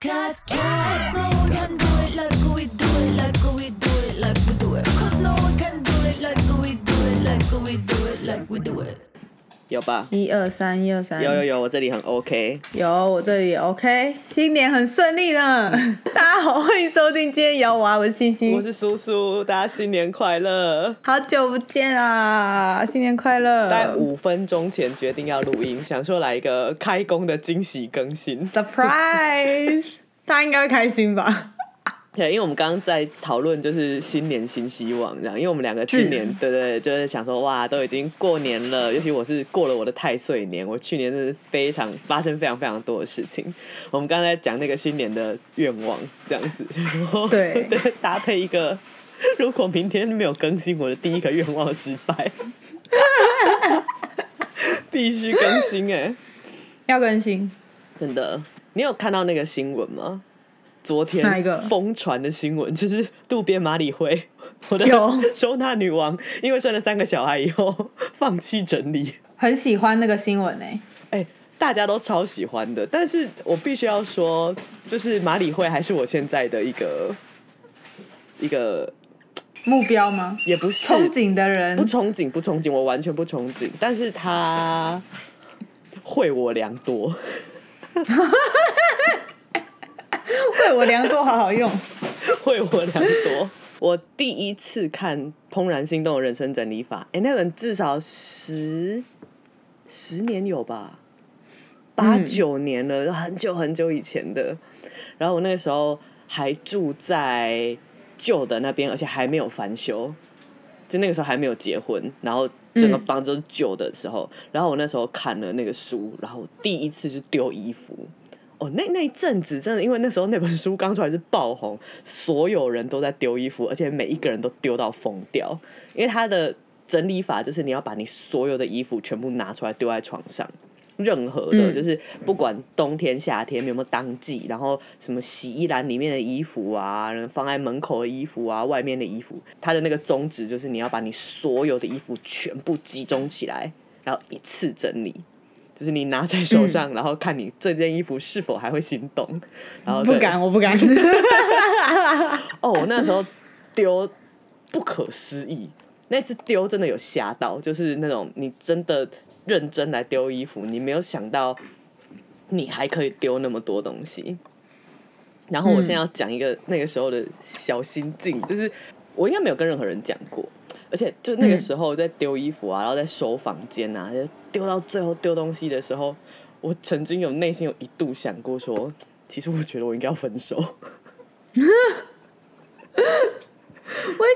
Cause no one can do it like we do it, like we do it, like we do it. Cause no one can do it like we do it, like we do it, like we do it. 有吧？123，123。有，我这里很 OK。有，我这里也 OK。新年很顺利呢。大家好，欢迎收听今天摇娃，我是星星，我是苏苏，大家新年快乐！好久不见啦，新年快乐！在5分钟前决定要录音，想说来一个开工的惊喜更新 ，surprise！ 他应该会开心吧？对，因为我们刚刚在讨论就是新年新希望这样，因为我们两个今年对，就是想说哇，都已经过年了，尤其我是过了我的太岁年，我去年真的是发生非常多的事情。我们刚才讲那个新年的愿望这样子，然后对搭配一个，如果明天没有更新，我的第一个愿望失败，必须更新欸，要更新，真的。你有看到那个新闻吗？昨天疯传的新闻就是渡边麻里惠，我的收纳女王，因为生了3个小孩以后放弃整理。很喜欢那个新闻欸，大家都超喜欢的。但是我必须要说，就是麻里惠还是我现在的一个目标吗？也不是憧憬的人，不憧憬，我完全不憧憬。但是他惠我良多。惠我良多，好好用。惠我良多，我第一次看《怦然心动的人生整理法》，那本至少十年有吧，8、9年了，很久很久以前的。然后我那时候还住在旧的那边，而且还没有翻修，就那个时候还没有结婚，然后整个房子都是旧的时候。然后我那时候看了那个书，然后第一次就丢衣服。那一阵子真的，因为那时候那本书刚出来是爆红，所有人都在丢衣服，而且每一个人都丢到疯掉。因为它的整理法就是你要把你所有的衣服全部拿出来丢在床上，任何的，就是不管冬天夏天有没有当季，然后什么洗衣篮里面的衣服啊，放在门口的衣服啊，外面的衣服，它的那个宗旨就是你要把你所有的衣服全部集中起来，然后一次整理。就是你拿在手上，然后看你这件衣服是否还会心动。然后我不敢。我那时候丢不可思议，那次丢真的有吓到，就是那种你真的认真来丢衣服，你没有想到你还可以丢那么多东西。然后我现在要讲一个那个时候的小心境，就是我应该没有跟任何人讲过。而且就那个时候在丢衣服啊，然后在收房间啊，丢到最后丢东西的时候，我曾经内心有一度想过说，其实我觉得我应该要分手。为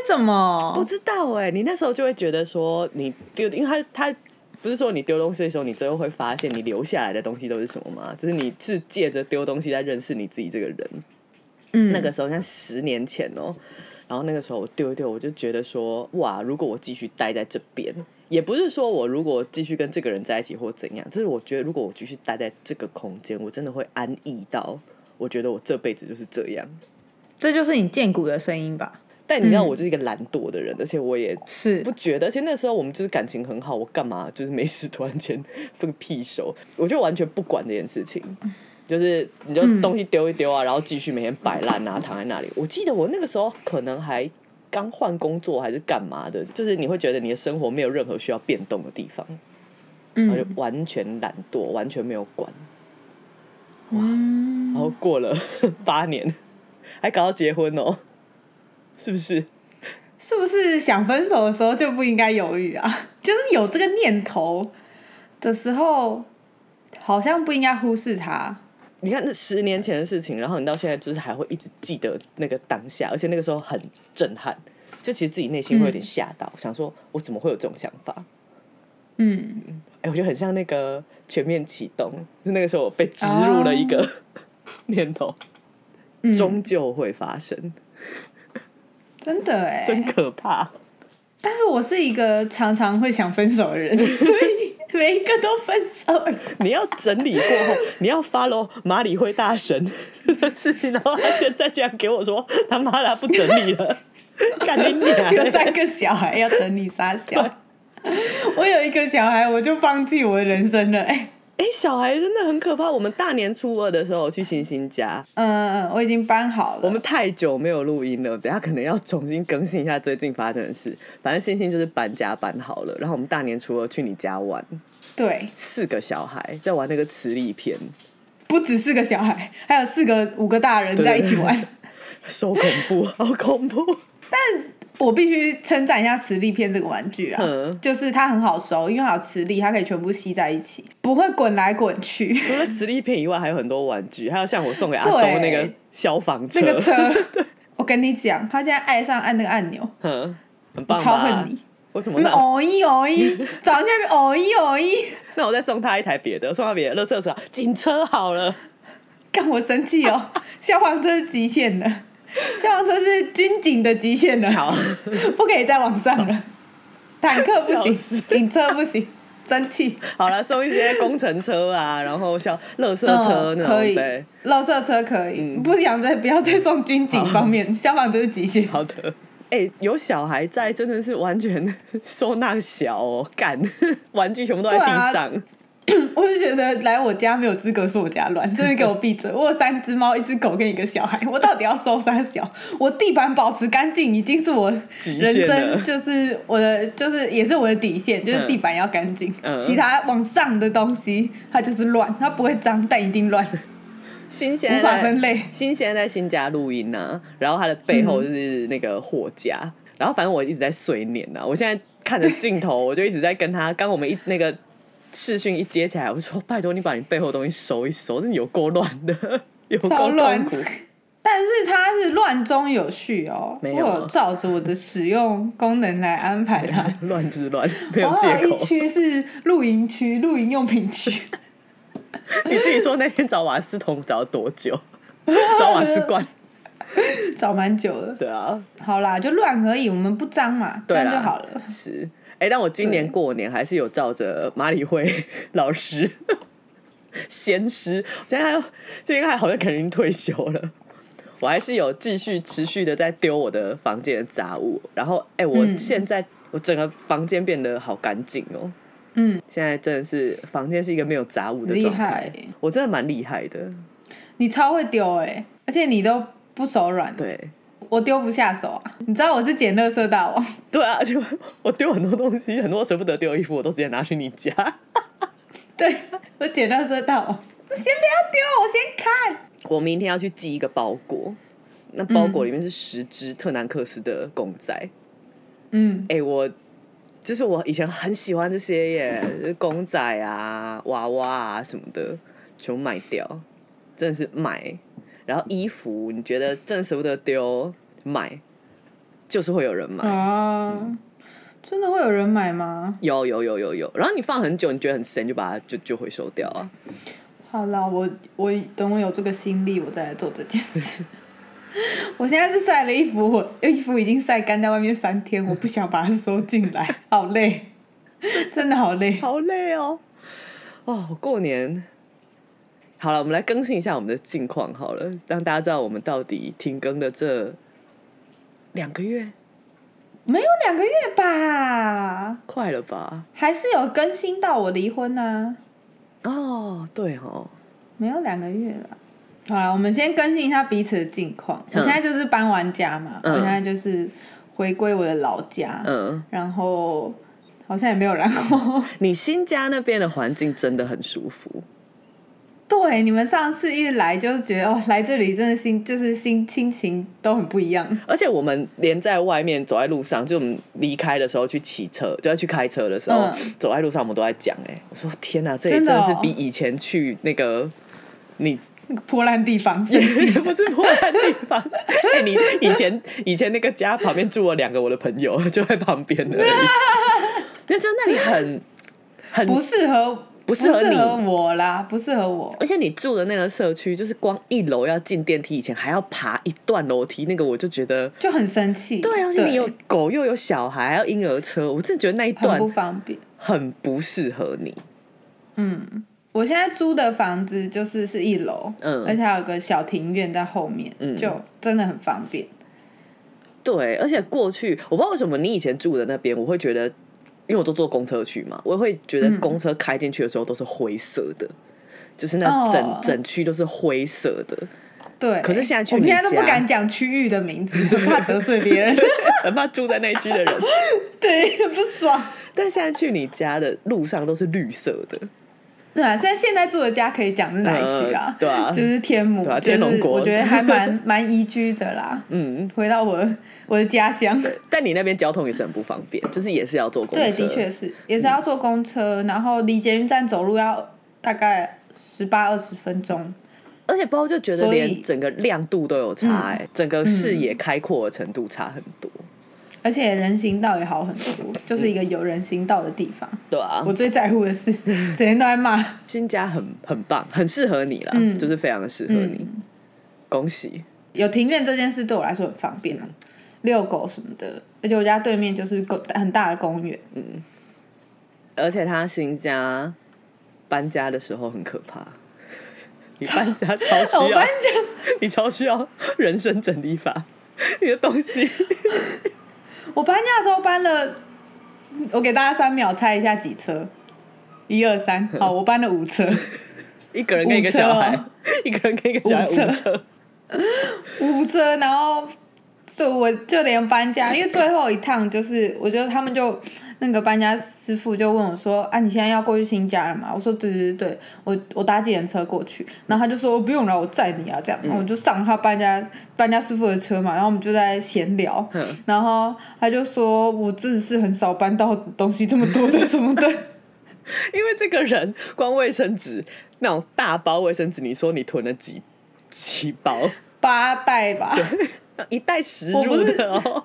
什么？不知道欸，你那时候就会觉得说你丢，因为他不是说你丢东西的时候，你最后会发现你留下来的东西都是什么吗？就是你是借着丢东西在认识你自己这个人。那个时候像10年前哦。然后那个时候我丢一丢，我就觉得说，哇，如果我继续待在这边，也不是说我如果继续跟这个人在一起或怎样，就是我觉得如果我继续待在这个空间，我真的会安逸到，我觉得我这辈子就是这样。这就是你剑骨的声音吧？但你知道我就是一个懒惰的人，而且我也不觉得，而且那时候我们就是感情很好，我干嘛就是没事突然间分屁手，我就完全不管这件事情。就是你就东西丢一丢啊，然后继续每天摆烂啊，躺在那里。我记得我那个时候可能还刚换工作还是干嘛的，就是你会觉得你的生活没有任何需要变动的地方，然后就完全懒惰，完全没有管。哇，然后过了8年，还搞到结婚哦，是不是？是不是想分手的时候就不应该犹豫啊？就是有这个念头的时候，好像不应该忽视它。你看那10年前的事情，然后你到现在就是还会一直记得那个当下，而且那个时候很震撼，就其实自己内心会有点吓到，想说我怎么会有这种想法。我觉得很像那个全面启动，就那个时候我被植入了一个念头，终究会发生。真的欸，真可怕。但是我是一个常常会想分手的人，所以每一个都分手了。你要整理过后，你要 follow 麻里惠大神的事情，然后他现在居然给我说他妈的不整理了，干你娘！有3个小孩要整理啥小？我有1个小孩，我就放弃我的人生了。哎，小孩真的很可怕。我们大年初二的时候去星星家，我已经搬好了。我们太久没有录音了，等一下可能要重新更新一下最近发生的事。反正星星就是搬家搬好了，然后我们大年初二去你家玩。对，4个小孩在玩那个磁力片，不止4个小孩，还有5个大人在一起玩，so恐怖，好恐怖。但我必须称赞一下磁力片这个玩具啊，就是它很好收，因为它有磁力，它可以全部吸在一起，不会滚来滚去。除了磁力片以外，还有很多玩具，还有像我送给阿东那个消防车。那个车，我跟你讲，他现在爱上按那个按钮，很棒吧？超恨你！我怎么那哦一哦一，早上就哦一哦一。那我再送他一台别的，送他别的垃圾车、警车好了。干我生气哦！消防车是极限的。消防车是军警的极限了，好，不可以再往上了。坦克不行，警车不行，生气。好了，送一些工程车啊，然后像垃圾车那种，可以，对，垃圾车可以，不要再送军警方面，消防车是极限。好的，有小孩在，真的是完全收纳小哦，干，玩具全部都在地上。我就觉得来我家没有资格说我家乱，真的给我闭嘴！我有3只猫、1只狗跟1个小孩，我到底要收3小？我地板保持干净已经是我人生就是我的就是也是我的底线，就是地板要干净，其他往上的东西它就是乱，它不会脏但一定乱。新鲜无法分类。新鲜在新家录音啊，然后它的背后是那个货架，然后反正我一直在碎念啊，我现在看着镜头，我就一直在跟他，刚我们那个。视讯一接起来，我说：“拜托你把你背后的东西收一收，真的有够乱的，有够乱。”但是它是乱中有序哦，没有，我有照着我的使用功能来安排它。乱之乱，没有借口。一区是露营区、露营用品区。你自己说那天找瓦斯桶找多久？找瓦斯罐？找蛮久了。对啊。好啦，就乱而已，我们不脏嘛，这样就好了。是。但我今年过年还是有照着马里会老师先师，现在他好像肯定退休了，我还是有继续持续的在丢我的房间的杂物，然后我现在我整个房间变得好干净哦，现在真的是房间是一个没有杂物的状态，我真的蛮厉害的。你超会丢而且你都不手软。对。我丢不下手啊，你知道我是捡垃圾大王。对啊，就我丢很多东西，很多舍不得丢衣服，我都直接拿去你家。对，我捡垃圾大王。先不要丢，我先看。我明天要去寄一个包裹，那包裹里面是10只特南克斯的公仔。我就是我以前很喜欢这些耶，公仔啊、娃娃啊什么的，全部卖掉，真的是卖。然后衣服，你觉得真的舍不得丢？买就是会有人买啊。真的会有人买吗？有，然后你放很久你觉得很神，就把它就回收掉啊。好啦，我等我有这个心力我再来做这件事。我现在是晒了衣服，我衣服已经晒干在外面3天，我不想把它收进来。好累，真的好累好累哦。过年好了，我们来更新一下我们的近况好了，让大家知道我们到底停更的这2个月，没有2个月吧，快了吧，还是有更新到我离婚啊。对哦，没有2个月了。好了，我们先更新一下彼此的近况。我现在就是搬完家嘛，我现在就是回归我的老家，然后好像也没有然后。你新家那边的环境真的很舒服。对，你们上次一来就觉得来这里真的心情都很不一样。而且我们连在外面走在路上，就我们离开的时候去骑车，就要去开车的时候，走在路上我们都在讲。我说天哪，这里真的是比以前去那个你波兰地方，也不是波兰地方。你以前那个家旁边住了2个我的朋友，就在旁边而已。那就那里很不适合我啦，不适合我。而且你住的那个社区，就是光1楼要进电梯以前还要爬1段楼梯，那个我就觉得就很生气。对啊，而且你有狗又有小孩，还有婴儿车，我真的觉得那一段很不方便，很不适合你。我现在租的房子是1楼，而且还有个小庭院在后面，就真的很方便。对，而且过去我不知道为什么你以前住的那边，我会觉得。因为我都坐公车去嘛，我会觉得公车开进去的时候都是灰色的，就是那整区都是灰色的。对，可是现在去你家，我现在都不敢讲区域的名字，很怕得罪别人，很怕住在那一区的人，对，很不爽。但现在去你家的路上都是绿色的。对啊，现在住的家可以讲是哪一区啊？对啊，就是天母，对啊，天龙国，就是、我觉得还蛮宜居的啦。嗯，回到我的家乡。但你那边交通也是很不方便，就是也是要坐公车。对，的确是，也是要坐公车，然后离捷运站走路要大概18-20分钟。而且包括就觉得连整个亮度都有差、欸，整个视野开阔的程度差很多。而且人行道也好很多，就是一个有人行道的地方。对啊，我最在乎的是整天都在骂。新家很棒，很适合你啦、就是非常的适合你、恭喜。有庭院这件事对我来说很方便、遛狗什么的，而且我家对面就是很大的公园。嗯，而且他新家搬家的时候很可怕，你搬家超需要，我搬家你超需要人生整理法，你的东西。我搬家的时候搬了，我给大家3秒猜一下几车，1、2、3，好，我搬了5车，一个人跟一个小孩，哦、一个人跟一个小孩5车，然后所以我就连搬家，因为最后一趟就是，我觉得他们就那个搬家师傅就问我说：“啊，你现在要过去新家了吗？”我说：“对，我搭计程车过去。”然后他就说：“不用了，我载你啊。”这样，然后我就上他搬家师傅的车嘛，然后我们就在闲聊，然后他就说：“我真的是很少搬到东西这么多的什么的。”因为这个人光卫生纸那种大包卫生纸，你说你囤了几包？8袋吧，1袋10入的哦。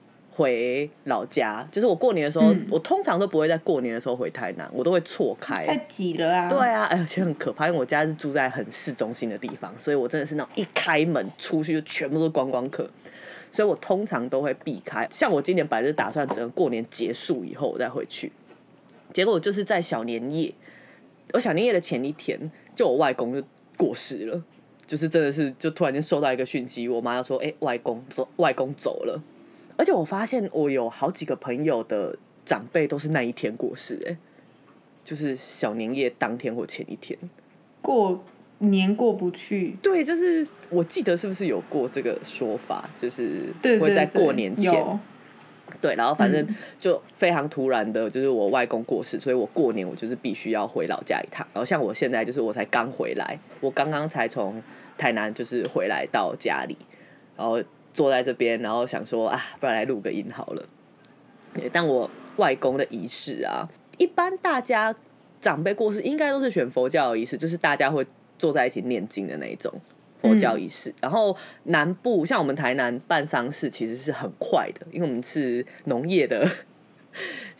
回老家，就是我过年的时候、我通常都不会在过年的时候回台南，我都会错开，太挤了啊。对啊，而且很可怕，因为我家是住在很市中心的地方，所以我真的是那种一开门出去就全部都是观光客，所以我通常都会避开。像我今年本来就打算整个过年结束以后我再回去，结果就是在小年夜的前一天，就我外公就过世了，就是真的是就突然间收到一个讯息，我妈要说外公走了。而且我发现我有好几个朋友的长辈都是那一天过世、就是小年夜当天或前一天，过年过不去。对，就是我记得是不是有过这个说法，就是会在过年前。 对，然后反正就非常突然的，就是我外公过世，所以我过年我就是必须要回老家一趟。然后像我现在就是我才刚回来，我刚刚才从台南就是回来到家里，然后坐在这边，然后想说啊，不然来录个音好了。但我外公的仪式啊，一般大家长辈过世应该都是选佛教的仪式，就是大家会坐在一起念经的那一种佛教仪式。然后南部像我们台南办丧事其实是很快的，因为我们是农业的，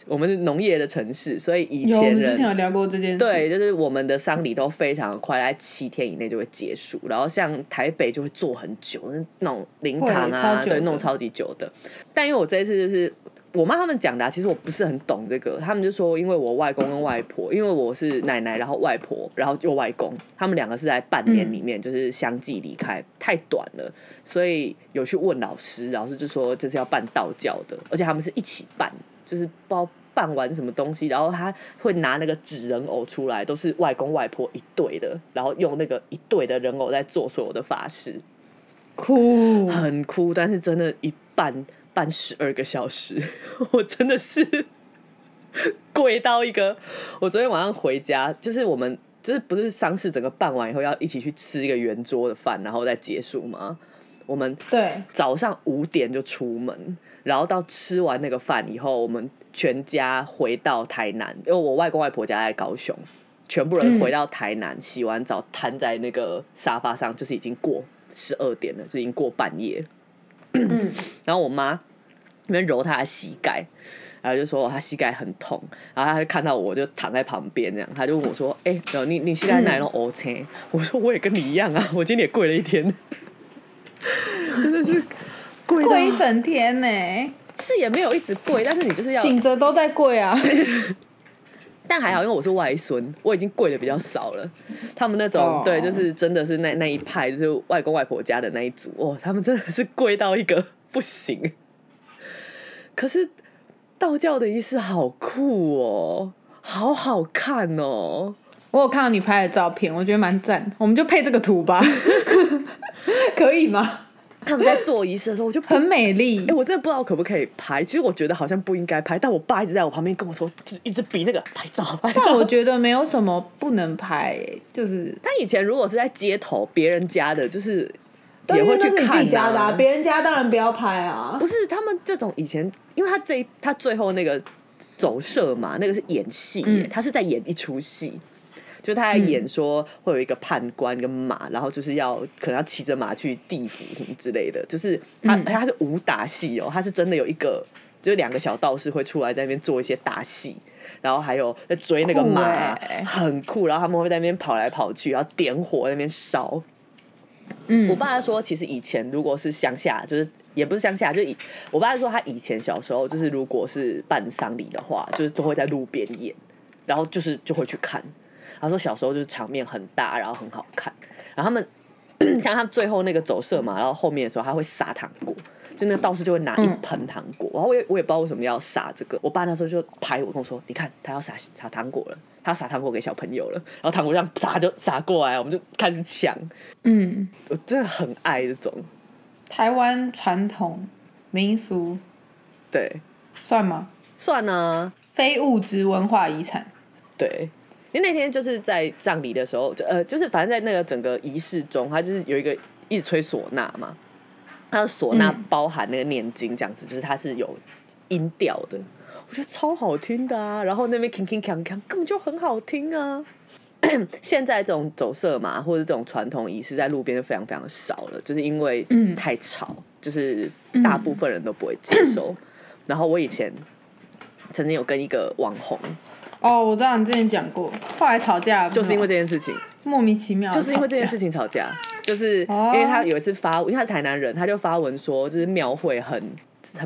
我们是农业的城市，所以以前人，我们之前有聊过这件事。对，就是我们的丧礼都非常快，在7天以内就会结束。然后像台北就会坐很久，那种灵堂啊，对，弄超级久的。但因为我这一次就是我妈他们讲的、其实我不是很懂这个。他们就说，因为我外公跟外婆，因为我是奶奶，然后外婆，然后又外公，他们两个是在半年里面、就是相继离开，太短了，所以有去问老师，老师就说这是要办道教的，而且他们是一起办。就是包办完什么东西，然后他会拿那个纸人偶出来，都是外公外婆一对的，然后用那个一对的人偶在做所有的法事，酷，很酷。但是真的一办12个小时，我真的是跪到一个。我昨天晚上回家，就是我们就是不是丧事整个办完以后要一起去吃一个圆桌的饭，然后再结束吗？我们对早上5点就出门。然后到吃完那个饭以后，我们全家回到台南，因为我外公外婆家在高雄，全部人回到台南，洗完澡瘫在那个沙发上，就是已经过12点了，就已经过半夜。然后我妈那边揉她的膝盖，然后就说、哦、他膝盖很痛，然后他就看到我就躺在旁边这样，他就问我说：“哎、欸，你膝盖哪有凹青？”我说：“我也跟你一样啊，我今天也跪了一天，真的是跪一整天呢、欸。是也没有一直跪，但是你就是要醒着都在跪啊。但还好，因为我是外孙，我已经跪的比较少了。他们那种、oh. 对，就是真的是那一派，就是外公外婆家的那一组哦，他们真的是跪到一个不行。”可是道教的仪式好酷哦，好好看哦！我有看到你拍的照片，我觉得蛮赞，我们就配这个图吧，可以吗？他们在做仪式的时候，我就很美丽。哎，我真的不知道可不可以拍。其实我觉得好像不应该拍，但我爸一直在我旁边跟我说，一直比那个拍照拍照。但我觉得没有什么不能拍，就是他以前如果是在街头别人家的，就是。也会去看、啊、自己家的、啊，别人家当然不要拍啊。不是他们这种以前，因为他最后那个走社嘛，那个是演戏、嗯，他是在演一出戏，就他在演说会有一个判官跟马，然后就是可能要骑着马去地府什么之类的，就是他是武打戏哦，他是真的有一个就是两个小道士会出来在那边做一些打戏。然后还有在追那个马，很酷。然后他们会在那边跑来跑去，然后点火在那边烧。嗯、我爸说其实以前如果是乡下，就是也不是乡下，就是我爸说他以前小时候就是如果是办丧礼的话，就是都会在路边演，然后就是就会去看。他说小时候就是场面很大，然后很好看。然后他们像他最后那个走社嘛，然后后面的时候他会撒糖果，就那个道士就会拿一盆糖果。然后我也不知道为什么要撒这个。我爸那时候就拍我跟我说：“你看他要撒糖果了，他撒糖果给小朋友了。”然后糖果这样撒就撒过来，我们就开始抢。嗯，我真的很爱这种台湾传统民俗，对，算吗？算啊，非物质文化遗产。对。因为那天就是在葬礼的时候，就是反正在那个整个仪式中，他就是有一个一直吹唢呐嘛，他的唢呐包含那个念经这样子，就是他是有音调的，我觉得超好听的啊。然后那边铿铿锵锵，根本就很好听啊。现在这种走社嘛，或者这种传统仪式在路边就非常非常少了，就是因为太吵，就是大部分人都不会接受。然后我以前曾经有跟一个网红。哦，我知道你之前讲过，后来吵架就是因为这件事情，莫名其妙就是因为这件事情吵架，就是因为他有一次因为他是台南人，他就发文说就是庙会很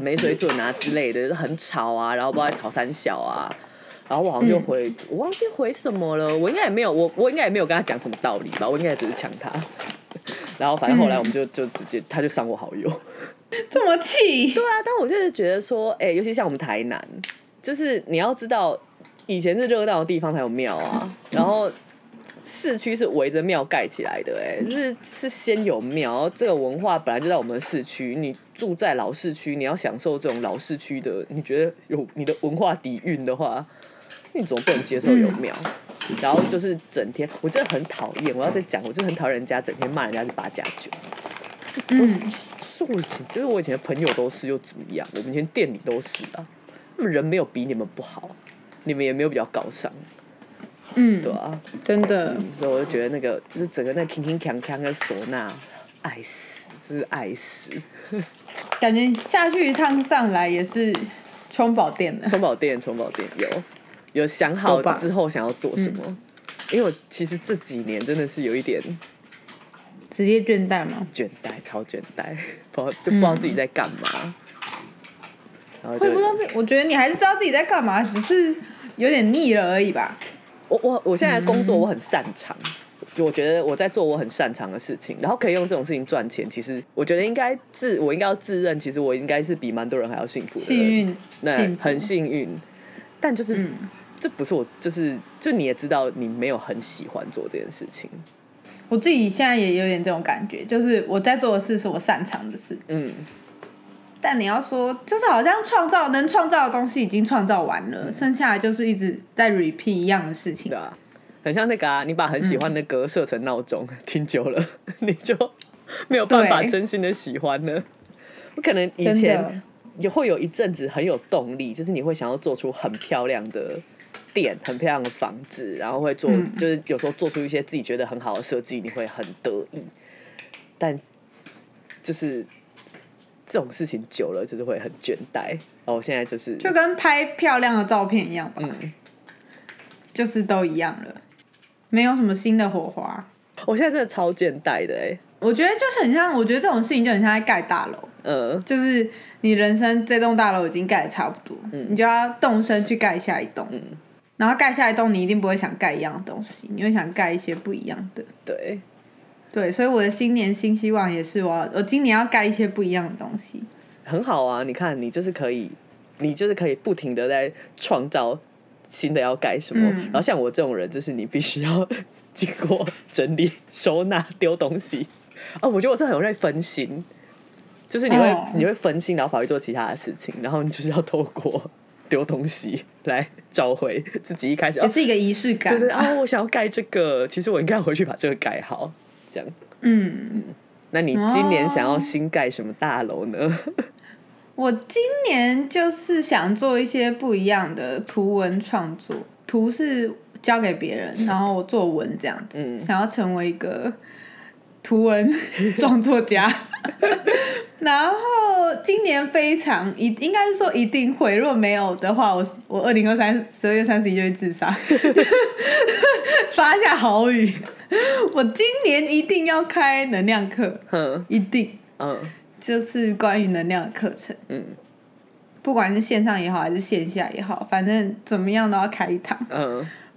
没水准啊之类的，很吵啊，然后不知道在吵三小啊，然后我好像就回，我忘记回什么了，我应该也没有，我应该也没有跟他讲什么道理吧，我应该也只是呛他，然后反正后来我们就直接他就删我好友，这么气？对啊，但我就是觉得说，哎、尤其像我们台南，就是你要知道。以前是热闹的地方才有庙啊，然后市区是围着庙盖起来的、欸，是先有庙，这个文化本来就在我们的市区。你住在老市区，你要享受这种老市区的，你觉得有你的文化底蕴的话，你总不能接受有庙。然后就是整天，我真的很讨厌，我要再讲，我就很讨厌人家整天骂人家是8+9。就是我以前的朋友都是又怎么样？我们以前店里都是啊，他们人没有比你们不好。你们也没有比较高尚，对啊，真的，所以我就觉得那个就是整个那铿铿锵锵的唢呐，爱死，真是爱死，感觉下去一趟上来也是充饱电有想好之后想要做什么，因为我其实这几年真的是有一点职业倦怠嘛，倦怠超倦怠，就不知道自己在干嘛。会不知道，我觉得你还是知道自己在干嘛，只是有点腻了而已吧。我现在的工作我很擅长，我觉得我在做我很擅长的事情，然后可以用这种事情赚钱。其实我觉得我应该要自认，其实我应该是比蛮多人还要幸福的人，幸运，那很幸运。但就是、这不是我，就你也知道，你没有很喜欢做这件事情。我自己现在也有点这种感觉，就是我在做的事是我擅长的事，但你要说，就是好像能创造的东西已经创造完了，剩下的就是一直在 repeat 一样的事情。对啊，很像那个啊，你把很喜欢的歌设成闹钟，听久了你就没有办法真心的喜欢了。我可能以前也会有一阵子很有动力，就是你会想要做出很漂亮的店、很漂亮的房子，然后会做，就是有时候做出一些自己觉得很好的设计，你会很得意，但就是。这种事情久了就是会很倦怠。然后我现在就是就跟拍漂亮的照片一样吧，就是都一样了，没有什么新的火花。我现在真的超倦怠的欸，我觉得就是很像，我觉得这种事情就很像在盖大楼，就是你人生这栋大楼已经盖得差不多，你就要动身去盖下一栋，然后盖下一栋你一定不会想盖一样的东西，你会想盖一些不一样的。对对，所以我的新年新希望也是我今年要盖一些不一样的东西。很好啊，你看你就是可以不停的在创造新的要盖什么，然后像我这种人就是你必须要经过整理收纳丢东西。哦，我觉得我真的很容易分心，就是你会分心然后跑去做其他的事情，然后你就是要透过丢东西来找回自己一开始也是一个仪式感。对对啊，我想要盖这个，其实我应该回去把这个盖好这样。那你今年想要新盖什么大楼呢？我今年就是想做一些不一样的图文创作，图是交给别人，然后我做文这样子，想要成为一个图文创作家。然后今年非常应该是说一定会，如果没有的话，我2023 12月31就会自杀，发下豪语，我今年一定要开能量课，一定，就是关于能量的课程，不管是线上也好还是线下也好，反正怎么样都要开一堂，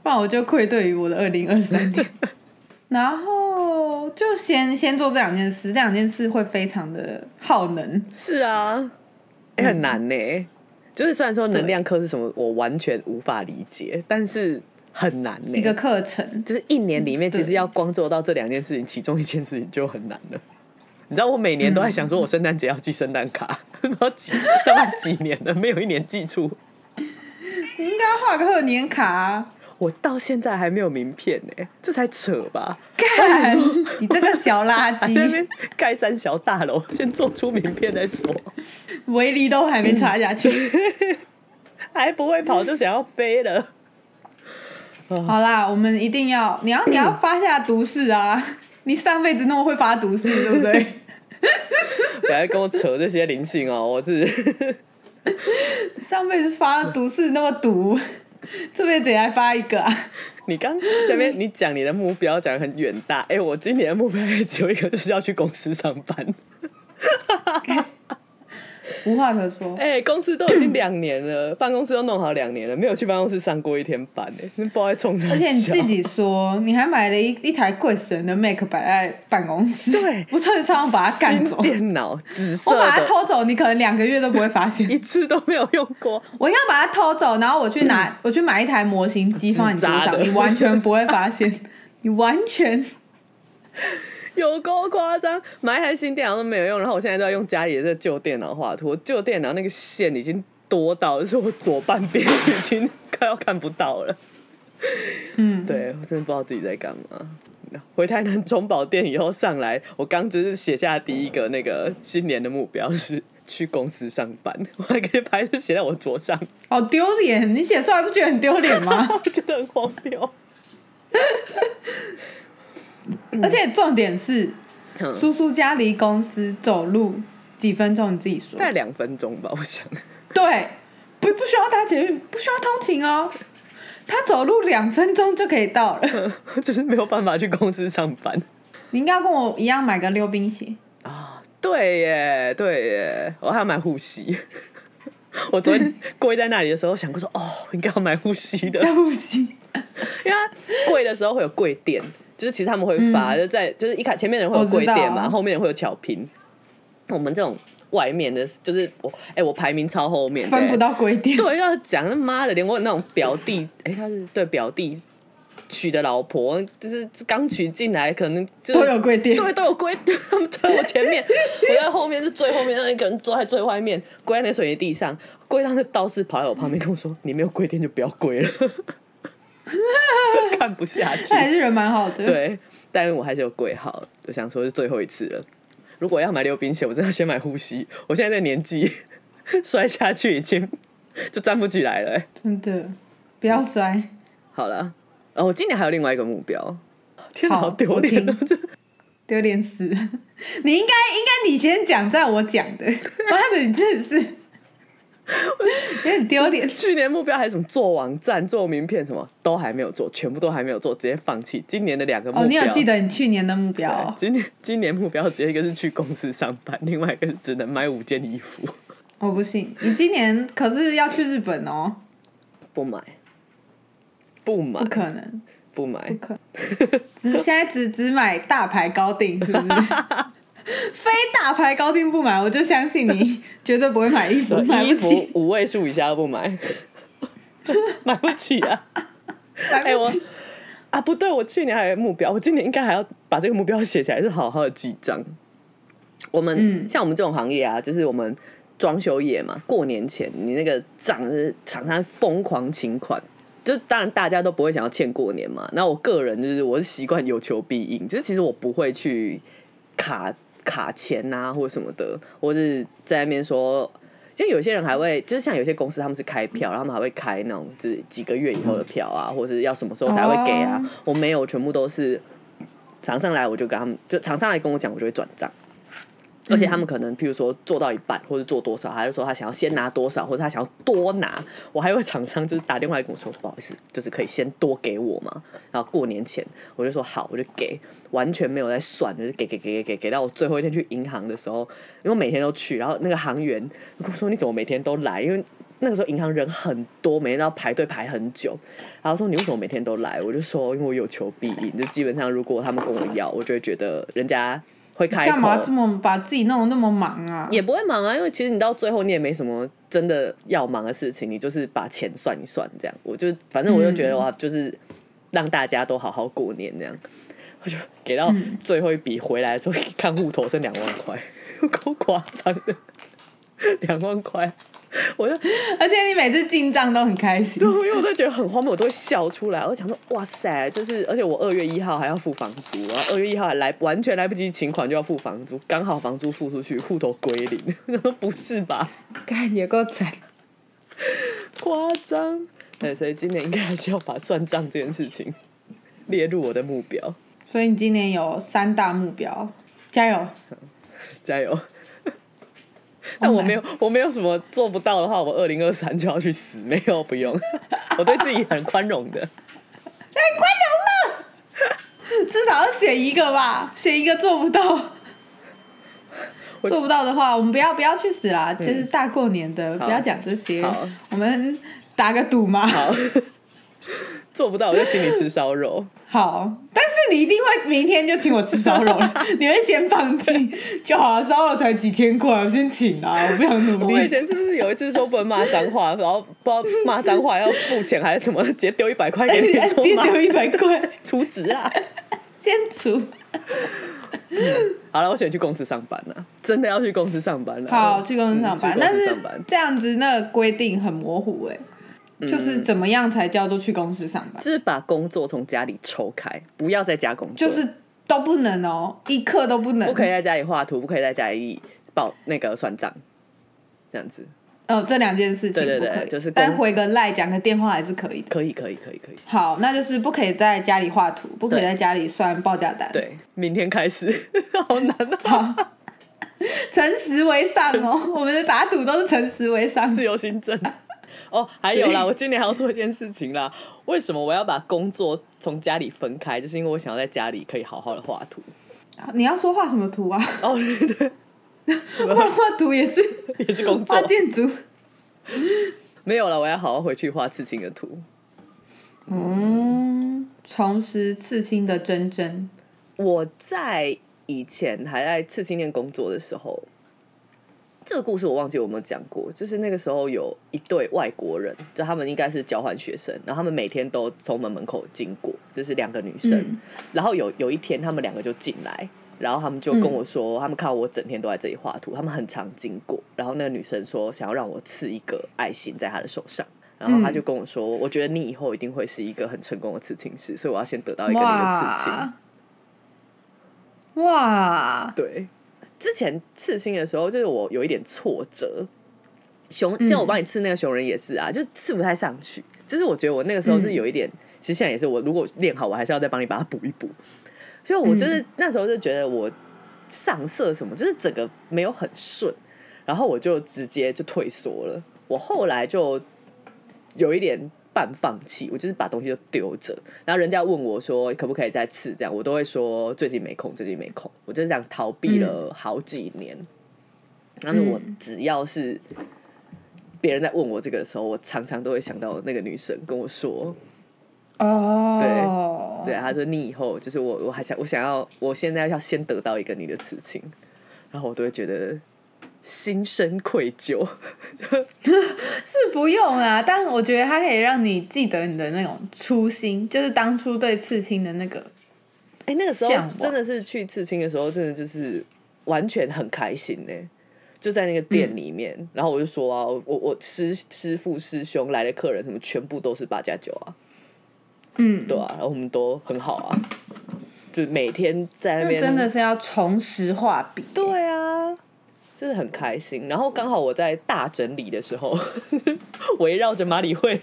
不然我就愧对于我的2023年。然后就先做这两件事，这两件事会非常的耗能。是啊，很难欸，就是虽然说能量课是什么我完全无法理解，但是很难欸，一个课程就是一年里面其实要光做到这两件事情其中一件事情就很难了。你知道我每年都在想说我圣诞节要寄圣诞卡，然后大概几年了没有一年寄出。你应该画个贺年卡啊，我到现在还没有名片呢，这才扯吧！干，你这个小垃圾！在那边盖三小大楼，先做出名片再说。围篱都还没插下去，还不会跑就想要飞了。好啦，我们一定要，你要发下毒誓啊！你上辈子那么会发毒誓，对不对？不要跟我扯这些灵性哦，我是上辈子发毒誓那么毒。这辈子还发一个啊！你刚那边你讲你的目标讲得很远大，我今年的目标只有一个，就是要去公司上班。无话可说。公司都已经2年了，办公室都弄好2年了，没有去办公室上过1天班不知道在冲啥。而且你自己说，你还买了一台贵死人的 Mac 摆在办公室，对，我真的超想把它干走。新电脑紫色的，我把它偷走，你可能2个月都不会发现，一次都没有用过。我应该把它偷走，然后我去买一台模型机放在你桌上，你完全不会发现，你完全。有够夸张，买一台新电脑都没有用，然后我现在都要用家里的这旧电脑画图。我旧电脑那个线已经多到，就是我左半边已经快要看不到了。对，我真的不知道自己在干嘛。回台南中宝店以后上来，我刚只是写下第一个那个新年的目标是去公司上班，我还可以把它写在我桌上，好丢脸！你写出来不觉得很丢脸吗？我觉得很荒谬。而且重点是，叔叔家离公司走路几分钟？你自己说，大概2分钟吧，我想。对，不需要搭捷运，不需要通勤哦，他走路2分钟就可以到了。就是没有办法去公司上班。你应该跟我一样买个溜冰鞋啊！对耶，我还要买护膝。我昨天跪在那里的时候，想过说，应该要买护膝的。要护膝，因为跪的时候会有跪垫。就是其实他们会发，就是一开前面的人会有跪垫嘛，后面的人会有巧拼。我们这种外面的，就是我排名超后面，分不到跪垫。对，要讲他妈的，连我那种表弟，他是对表弟娶的老婆，就是刚娶进来，可能就是都有跪垫，对，都有跪垫。他们推我前面，我在后面是最后面，那一个人坐在最外面，跪在那水泥地上，跪到那道士跑来我旁边跟我说：“你没有跪垫就不要跪了。”看不下去，还是人蛮好的。对，但是我还是有跪好，就想说是最后一次了。如果要买溜冰鞋，我真的要先买护膝。我现在这年纪，摔下去已经就站不起来了。真的，不要摔。好了，我今年还有另外一个目标。天哪，好丢脸！丢脸死了！你应该你先讲，再我讲的。妈的，你真的是有点丢脸。去年目标还是什么做网站、做名片，什么都还没有做，全部都还没有做，直接放弃。今年的两个目标，你有记得你去年的目标、哦？今年目标直接一个是去公司上班，另外一个是只能买5件衣服。我不信，你今年可是要去日本哦。不买，不可能。不买，不可能。现在只买大牌高定，是不是？非大牌高定不买，我就相信你绝对不会买衣服，买不起，衣服5位数以下都不买，买不起啊！哎、欸，我啊，不对，我去年还有目标，我今年应该还要把这个目标写起来，是好好的记账。我们、像我们这种行业啊，就是我们装修业嘛，过年前你那个账是厂商疯狂请款。就当然大家都不会想要欠过年嘛，那我个人就是我是习惯有求必应，就是其实我不会去卡钱啊或什么的，或是在那边说，就有些人还会就是像有些公司他们是开票，然后他们还会开那种就是几个月以后的票啊，或是要什么时候才会给啊，我没有，全部都是厂商来我就跟他们，就厂商来跟我讲我就会转账。而且他们可能譬如说做到一半或者做多少，还是说他想要先拿多少，或者他想要多拿，我还会厂商就是打电话来跟我说不好意思，就是可以先多给我嘛，然后过年前我就说好，我就给，完全没有在算，就是给到我最后一天去银行的时候，因为我每天都去，然后那个行员跟我说你怎么每天都来，因为那个时候银行人很多，每天都要排队排很久，然后说你为什么每天都来，我就说因为我有求必应，就基本上如果他们跟我要，我就会觉得人家会开口，干嘛这么把自己弄得那么忙啊？也不会忙啊，因为其实你到最后你也没什么真的要忙的事情，你就是把钱算一算这样。我就反正我就觉得哇，就是让大家都好好过年这样。我就给到最后一笔回来的时候，看户头剩2万块，够夸张的，2万块。我就，而且你每次进账都很开心，对，因为我都觉得很荒谬，我都会笑出来。我想说，哇塞，就是，而且我2月1号还要付房租，然后2月1号还来完全来不及请款就要付房租，刚好房租付出去，户头归零。我想说不是吧？干也够惨，夸张。对，所以今年应该还是要把算账这件事情列入我的目标。所以你今年有3大目标，加油，加油。但我没有什么做不到的话，我2023就要去死，没有，不用，我对自己很宽容的，太宽容了，至少要选一个吧，选一个做不到，做不到的话，我们不要去死啦，就是大过年的，不要讲这些，我们打个赌嘛。好，做不到我就请你吃烧肉。好，但是你一定会明天就请我吃烧肉了，你会先放弃就好了。烧肉才几千块，我先请啊，我不想努力。我以前是不是有一次说不能骂脏话，然后不知道骂脏话要付钱还是什么，直接丢100块给你说骂，直接丢100块，除职啊，先除。好了，我选去公司上班了，真的要去公司上班了。好，去公司上班，但是这样子那个规定很模糊哎、欸。就是怎么样才叫做去公司上班？就是把工作从家里抽开，不要在家工作，就是都不能哦，一刻都不能，不可以在家里画图，不可以在家里报那个算账，这样子。哦，这2件事情不可以，对对对，就是但回个赖讲个电话还是可以的，可以。好，那就是不可以在家里画图，不可以在家里算报价单。对，明天开始，好难啊！诚实为上哦，我们的打赌都是诚实为上，自由心证。哦，还有啦，我今年还要做一件事情啦。为什么我要把工作从家里分开？就是因为我想要在家里可以好好的画图。你要说画什么图啊？哦，对，画图也是工作，画建筑。没有啦，我要好好回去画刺青的图。嗯，重拾刺青的真真。我在以前还在刺青店工作的时候。这个故事我忘记我有没有讲过，就是那个时候有一对外国人，就他们应该是交换学生，然后他们每天都从我们门口经过，就是2个女生，然后有一天他们2个就进来，然后他们就跟我说，他们看我整天都在这里画图，他们很常经过，然后那个女生说想要让我刺1个爱心在她的手上，然后他就跟我说，我觉得你以后一定会是1个很成功的刺青师，所以我要先得到一个你的刺青。哇，对。之前刺青的时候，就是我有一点挫折，像我帮你刺那个熊人也是啊，就刺不太上去。就是我觉得我那个时候是有一点，其实现在也是，我如果练好，我还是要再帮你把它补一补。所以我就是那时候就觉得我上色什么就是整个没有很顺，然后我就直接就退缩了。我后来就有一点半放弃，我就是把东西就丢着，然后人家问我说可不可以再次这样，我都会说最近没空，最近没空。我就这样逃避了好几年。然后我只要是别人在问我这个的时候，我常常都会想到那个女生跟我说：“哦，对，她说你以后就是我还想，我想要，我现在要先得到一个你的事情。”然后我都会觉得心生愧疚是不用啦，但我觉得它可以让你记得你的那种初心，就是当初对刺青的那个那个时候真的是去刺青的时候真的就是完全很开心欸，就在那个店里面，然后我就说啊，我师父师兄来的客人什么全部都是8+9啊，对啊，然后我们都很好啊，就每天在那边真的是要重拾画笔，对啊，就是很开心。然后刚好我在大整理的时候围绕着马里会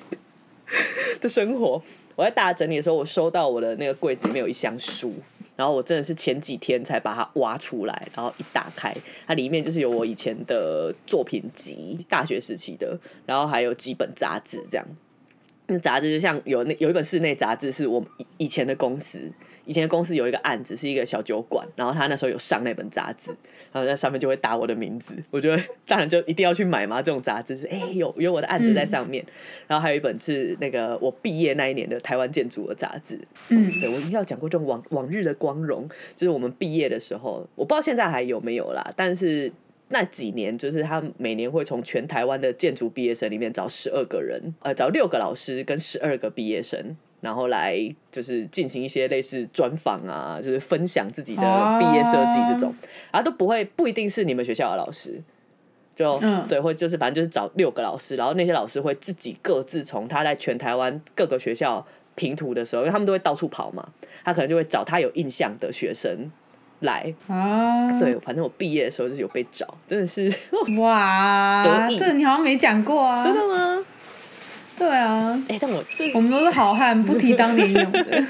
的生活，我在大整理的时候，我收到我的那个柜子里面有一箱书，然后我真的是前几天才把它挖出来，然后一打开它里面就是有我以前的作品集，大学时期的，然后还有几本杂志这样。那杂志就像有一本室内杂志是我以前的公司，有一个案子是一个小酒馆，然后他那时候有上那本杂志，然后在上面就会打我的名字，我觉得当然就一定要去买嘛，这种杂志是有我的案子在上面，然后还有一本是那个我毕业那一年的台湾建筑的杂志，对，我应该有讲过这种 往日的光荣，就是我们毕业的时候，我不知道现在还有没有啦，但是那几年就是他每年会从全台湾的建筑毕业生里面找12个人，找6个老师跟12个毕业生，然后来就是进行一些类似专访啊，就是分享自己的毕业设计这种，然后都不一定是你们学校的老师，就对，或就是反正就是找6个老师，然后那些老师会自己各自从他在全台湾各个学校评图的时候，因为他们都会到处跑嘛，他可能就会找他有印象的学生来啊，对，反正我毕业的时候就是有被找，真的是哇，这你好像没讲过啊，真的吗？对啊，但我们都是好汉，不提当年勇的。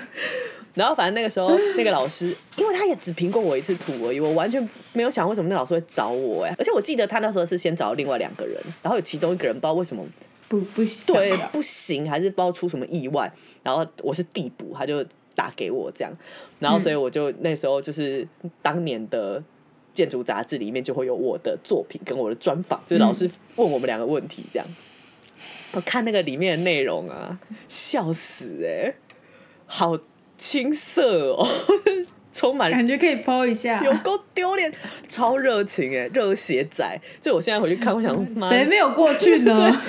然后反正那个时候，那个老师，因为他也只评过我一次图而已，我完全没有想为什么那老师会找我而且我记得他那时候是先找另外2个人，然后有其中一个人不知道为什么不行，还是不知道出什么意外，然后我是递补，他就打给我这样，然后所以我就那时候就是当年的建筑杂志里面就会有我的作品跟我的专访，就是老师问我们2个问题这样。我看那个里面的内容啊，笑死好青涩充满感觉可以 po 一下，有够丢脸，超热情热血仔，就我现在回去看，我想谁没有过去呢？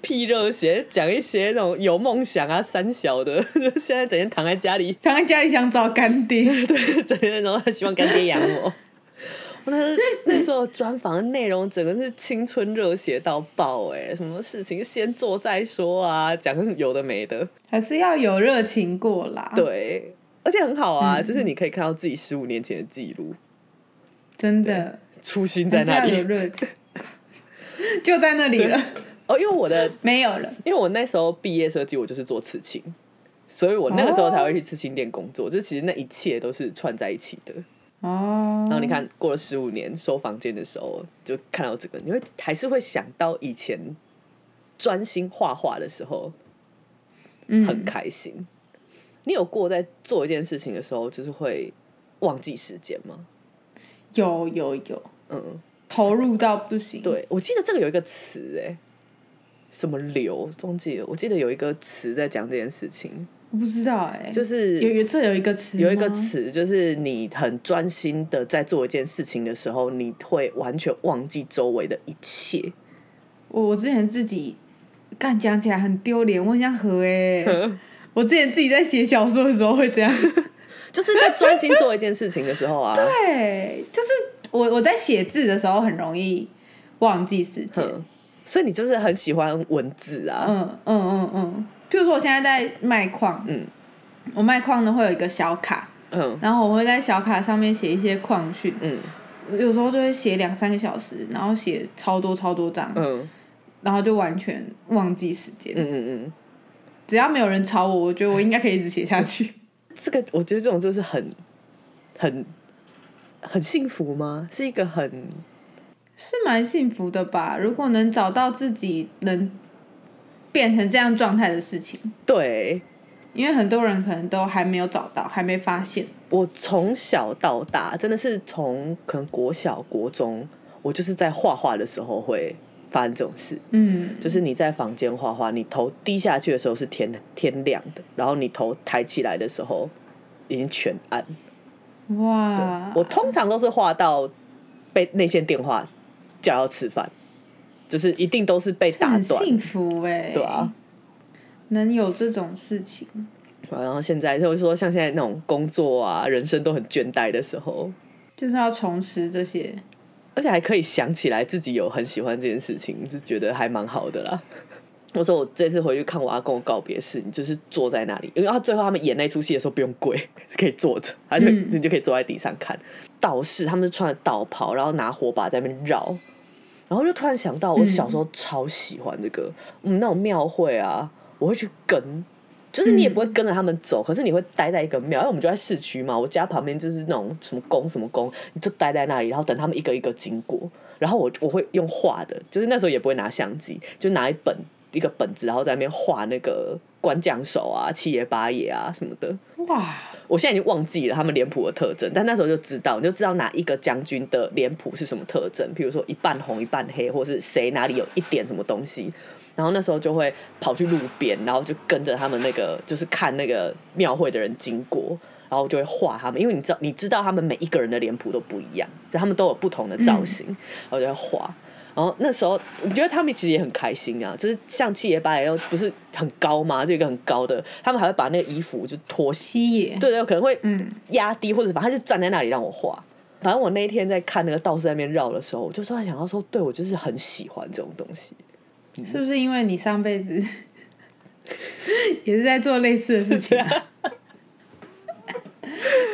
屁热血，讲一些那种有梦想啊、三小的，就现在整天躺在家里想找干爹，对，整天然后希望干爹养我。那时候专访的内容整个是青春热血到爆什么事情先做再说啊，讲有的没的，还是要有热情过啦。对，而且很好啊，就是你可以看到自己15年前的记录，真的初心在那里，还是要有热情就在那里了因为我的没有了，因为我那时候毕业设计我就是做刺青，所以我那个时候才会去刺青店工作，就其实那一切都是串在一起的然后你看过了15年收房间的时候，就看到这个，你会还是会想到以前专心画画的时候很开心。你有过在做一件事情的时候就是会忘记时间吗？有投入到不行。对，我记得这个有一个词什么流忘记了，我记得有一个词在讲这件事情，我不知道就是有一个词，就是你很专心的在做一件事情的时候，你会完全忘记周围的一切。我之前自己讲起来很丢脸，我很像何我之前自己在写小说的时候会这样就是在专心做一件事情的时候啊对，就是 我在写字的时候很容易忘记时间，所以你就是很喜欢文字啊譬如说我现在在卖矿，我卖矿呢会有一个小卡，然后我会在小卡上面写一些矿讯，有时候就会写2-3个小时，然后写超多张，然后就完全忘记时间，只要没有人吵我觉得我应该可以一直写下去这个我觉得这种就是很很幸福吗？是一个很是蛮幸福的吧，如果能找到自己能变成这样状态的事情。对，因为很多人可能都还没有找到，还没发现。我从小到大真的是从可能国小国中，我就是在画画的时候会发生这种事。嗯，就是你在房间画画，你头低下去的时候是 天亮的，然后你头抬起来的时候已经全暗。哇，我通常都是画到被内线电话叫要吃饭，就是一定都是被打断。很幸福耶。对啊，能有这种事情。然后现在就是说像现在那种工作啊人生都很倦怠的时候，就是要重拾这些，而且还可以想起来自己有很喜欢这件事情，就觉得还蛮好的啦。我说我这次回去看我阿公告别式，你就是坐在那里，因为他最后他们演那出戏的时候不用跪，可以坐着，你就可以坐在地上看。道士他们是穿着道袍，然后拿火把在那边绕，然后就突然想到我小时候超喜欢这个，那种庙会啊，我会去跟，就是你也不会跟着他们走，可是你会待在一个庙，因为我们就在市区嘛，我家旁边就是那种什么宫什么宫，你就待在那里，然后等他们一个一个经过，然后我会用画的，就是那时候也不会拿相机，就拿一个本子，然后在那边画那个官将手啊、七爷八爷啊什么的。哇！我现在已经忘记了他们脸谱的特征，但那时候就知道，你就知道哪一个将军的脸谱是什么特征，譬如说一半红一半黑，或是谁哪里有一点什么东西。然后那时候就会跑去路边，然后就跟着他们那个，就是看那个庙会的人经过，然后就会画他们，因为你知道他们每一个人的脸谱都不一样，所以他们都有不同的造型，然后就会画。然后那时候我觉得他们其实也很开心啊，就是像七爷八爷不是很高吗，就一个很高的，他们还会把那个衣服就脱七爷，对对，可能会压低或者反正他就站在那里让我画。反正我那一天在看那个道士在那边绕的时候，我就突然想到说，对，我就是很喜欢这种东西。是不是因为你上辈子也是在做类似的事情啊？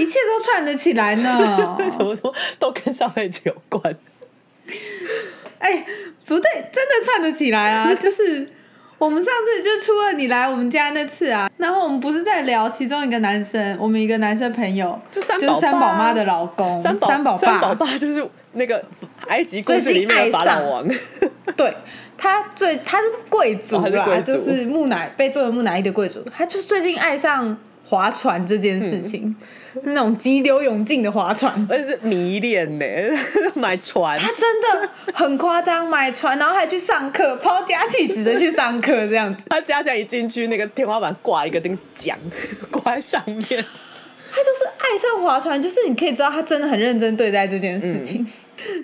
一切都串得起来呢。对，怎么说都跟上辈子有关。哎，不对，真的串得起来啊！就是我们上次就初二你来我们家那次啊，然后我们不是在聊其中一个男生，我们一个男生朋友就是三宝妈的老公，三宝爸就是那个埃及故事里面的法老王，对。他是贵族啦，哦，就是被作为木乃伊的贵族。他就最近爱上划船这件事情，是那种急流勇进的划船，而且是迷恋呢，买船。他真的很夸张，买船，然后还去上课，抛家弃子的去上课这样子。他家家一进去，那个天花板挂一个那个桨，挂在上面。他就是爱上划船，就是你可以知道他真的很认真对待这件事情。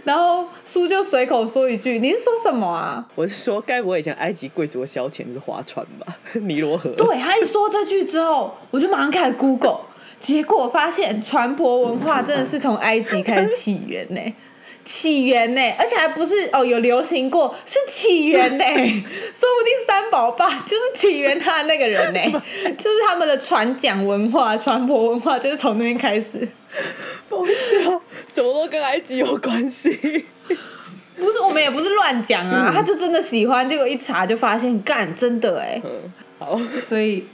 然后叔就随口说一句，你是说什么啊？我是说该不会以前埃及贵族的消遣是划船吧，尼罗河。对，他一说这句之后我就马上开始 Google， 结果发现船舶文化真的是从埃及开始起源呢，而且还不是有流行过，是起源呢。说不定三宝爸就是起源他的那个人呢，就是他们的船桨文化、船舶文化就是从那边开始。不要，什么都跟埃及有关系。不是，我们也不是乱讲啊，他就真的喜欢，结果一查就发现，干，真的哎。好，所以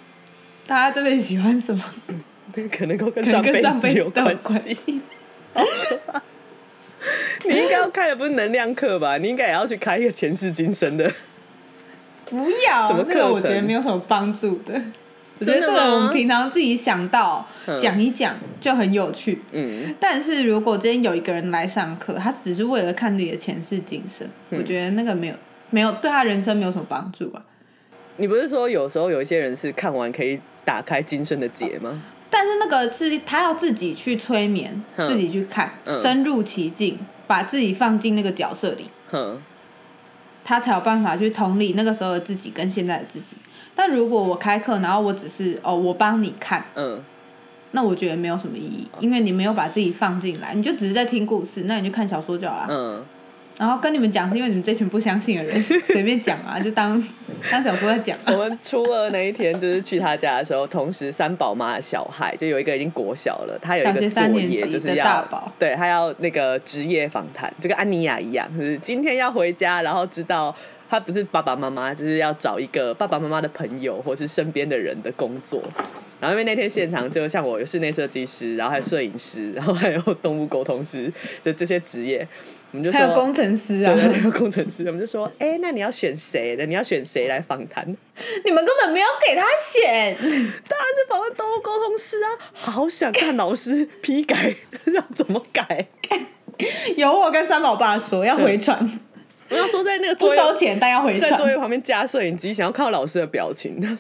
大家这边喜欢什么，可能跟上辈子有关系。你应该要开的不是能量课吧？你应该也要去开一个前世今生的。不要，什么课程？那个我觉得没有什么帮助的。我觉得这个我们平常自己想到讲一讲就很有趣。但是如果今天有一个人来上课，他只是为了看自己的前世今生，我觉得那个没有对他人生没有什么帮助吧。你不是说有时候有一些人是看完可以打开今生的结吗？但是那个是他要自己去催眠，自己去看，深入其境，把自己放进那个角色里，他才有办法去同理那个时候的自己跟现在的自己。但如果我开课，然后我只是我帮你看，那我觉得没有什么意义，因为你没有把自己放进来，你就只是在听故事，那你就看小说就好了。然后跟你们讲是因为你们这群不相信的人随便讲啊，就当小说在讲啊。我们初二那一天就是去他家的时候，同时三宝妈的小孩就有一个已经国小了，他有一个作业就是要对他要那个职业访谈，就跟安妮亚一样，就是今天要回家，然后知道他不是爸爸妈妈，就是要找一个爸爸妈妈的朋友或是身边的人的工作。然后因为那天现场就像我有室内设计师，然后还有摄影师，然后还有动物沟通师，就这些职业，我们就说还有工程师啊，对，还有工程师，我们就说，哎，那你要选谁的？你要选谁来访谈？你们根本没有给他选，当然是访问动物沟通师啊！好想看老师批改，要怎么改？有我跟三宝爸说要回传。我要说在那个不收钱，但要回传，在座位旁边架摄影机，想要看到老师的表情。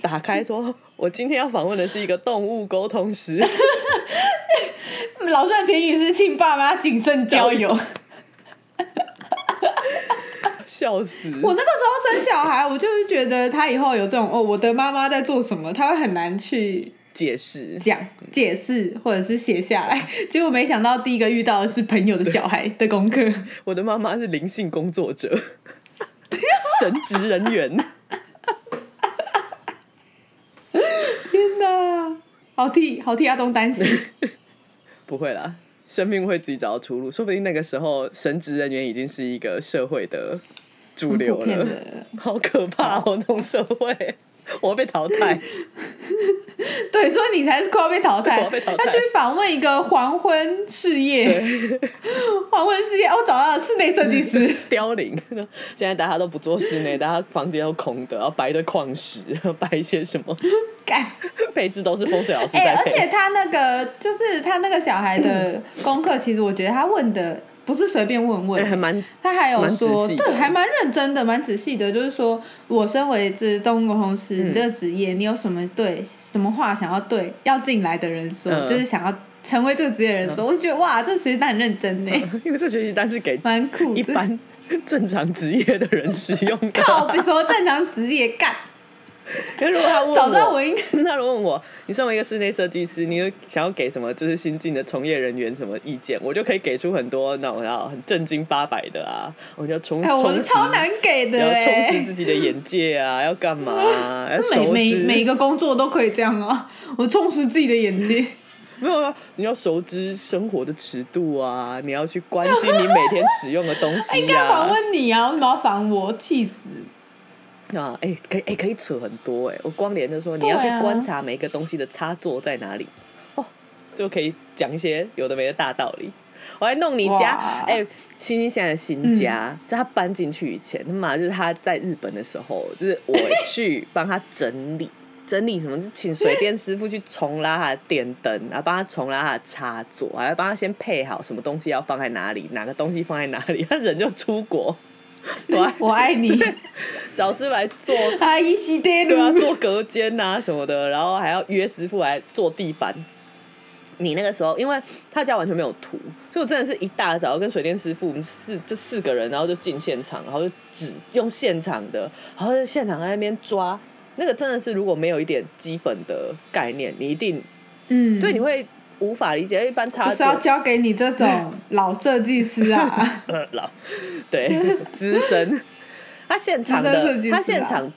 打开说：“我今天要访问的是一个动物沟通师。”老师的评语是：“请爸妈谨慎交友。”, 笑死！我那个时候生小孩，我就是觉得他以后有这种哦，我的妈妈在做什么，他会很难去解释或者是写下来，结果没想到第一个遇到的是朋友的小孩的功课。我的妈妈是灵性工作者，神职人员。天哪，好替阿东担心。不会啦，生命会自己找到出路，说不定那个时候神职人员已经是一个社会的主流了。好可怕哦，那种社会我要被淘汰。对，所以你才是快要被淘汰。他去访问一个黄昏事业，黄昏事业，我找到了室内设计师凋零。现在大家都不做室内，大家房间都空的，然后摆一堆矿石，摆一些什么，配置都是风水老师在配。而且他那个就是他那个小孩的功课，其实我觉得他问的不是随便问，还蛮，他还有说，对，还蛮认真的，蛮仔细的。就是说我身为这动物沟通师，你这个职业，你有什么什么话想要对要进来的人说，就是想要成为这个职业的人说，我就觉得哇，这学习单很认真耶，因为这学习单是给蛮酷一般正常职业的人使用的。靠，别说正常职业干。因为如果他问我，早知道我应该。那如果问我，你身为一个室内设计师，你想要给什么就是新进的从业人员什么意见，我就可以给出很多那种很正经八百的啊，我就我超难给的，要充实自己的眼界啊，要干嘛、啊？要熟知每个工作都可以这样啊，我充实自己的眼界。没有啊，你要熟知生活的尺度啊，你要去关心你每天使用的东西、啊。应该访问你啊，为什么要访我？气死！啊，可以扯很多我光连着说你要去观察每个东西的插座在哪里，就可以讲一些有的没的大道理。我还弄你家，星星现在的新家，就他搬进去以前，他妈就是他在日本的时候，就是我去帮他整理。整理什么？请水电师傅去重拉他的电灯，然后帮他重拉他的插座，还要帮他先配好什么东西要放在哪里，哪个东西放在哪里，他人就出国。我爱你，找师傅来做，对啊，做隔间啊什么的，然后还要约师傅来做地板。你那个时候，因为他家完全没有图，所以我真的是一大早跟水电师傅，我们四个人，然后就进现场，然后就只用现场的，然后就现场在那边抓。那个真的是如果没有一点基本的概念，你一定，对，你会无法理解。一般插座就是要交给你这种老设计师啊，老，对，资深。他现场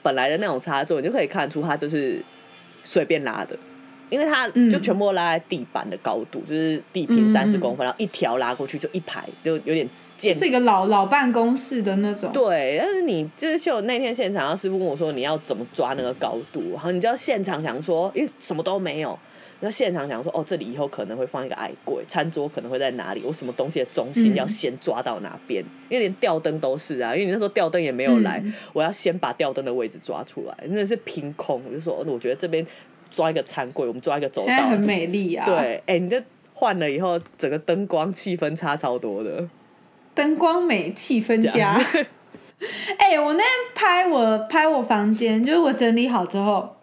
本来的那种插座，你就可以看出他就是随便拉的，因为他就全部拉在地板的高度，就是地平30公分，然后一条拉过去就一排，就有点建，是一个老办公室的那种。对，但是你就是秀那天现场，然后师傅跟我说你要怎么抓那个高度，然后你就要现场想说，因为什么都没有。那现场讲说这里以后可能会放一个矮柜，餐桌可能会在哪里，我什么东西的中心要先抓到哪边，因为连吊灯都是啊，因为你那时候吊灯也没有来，我要先把吊灯的位置抓出来，真的是凭空。我就说我觉得这边抓一个餐柜，我们抓一个走道，现在很美丽啊。对，你这换了以后整个灯光气氛差超多的，灯光美气氛佳。我那天拍我房间，就是我整理好之后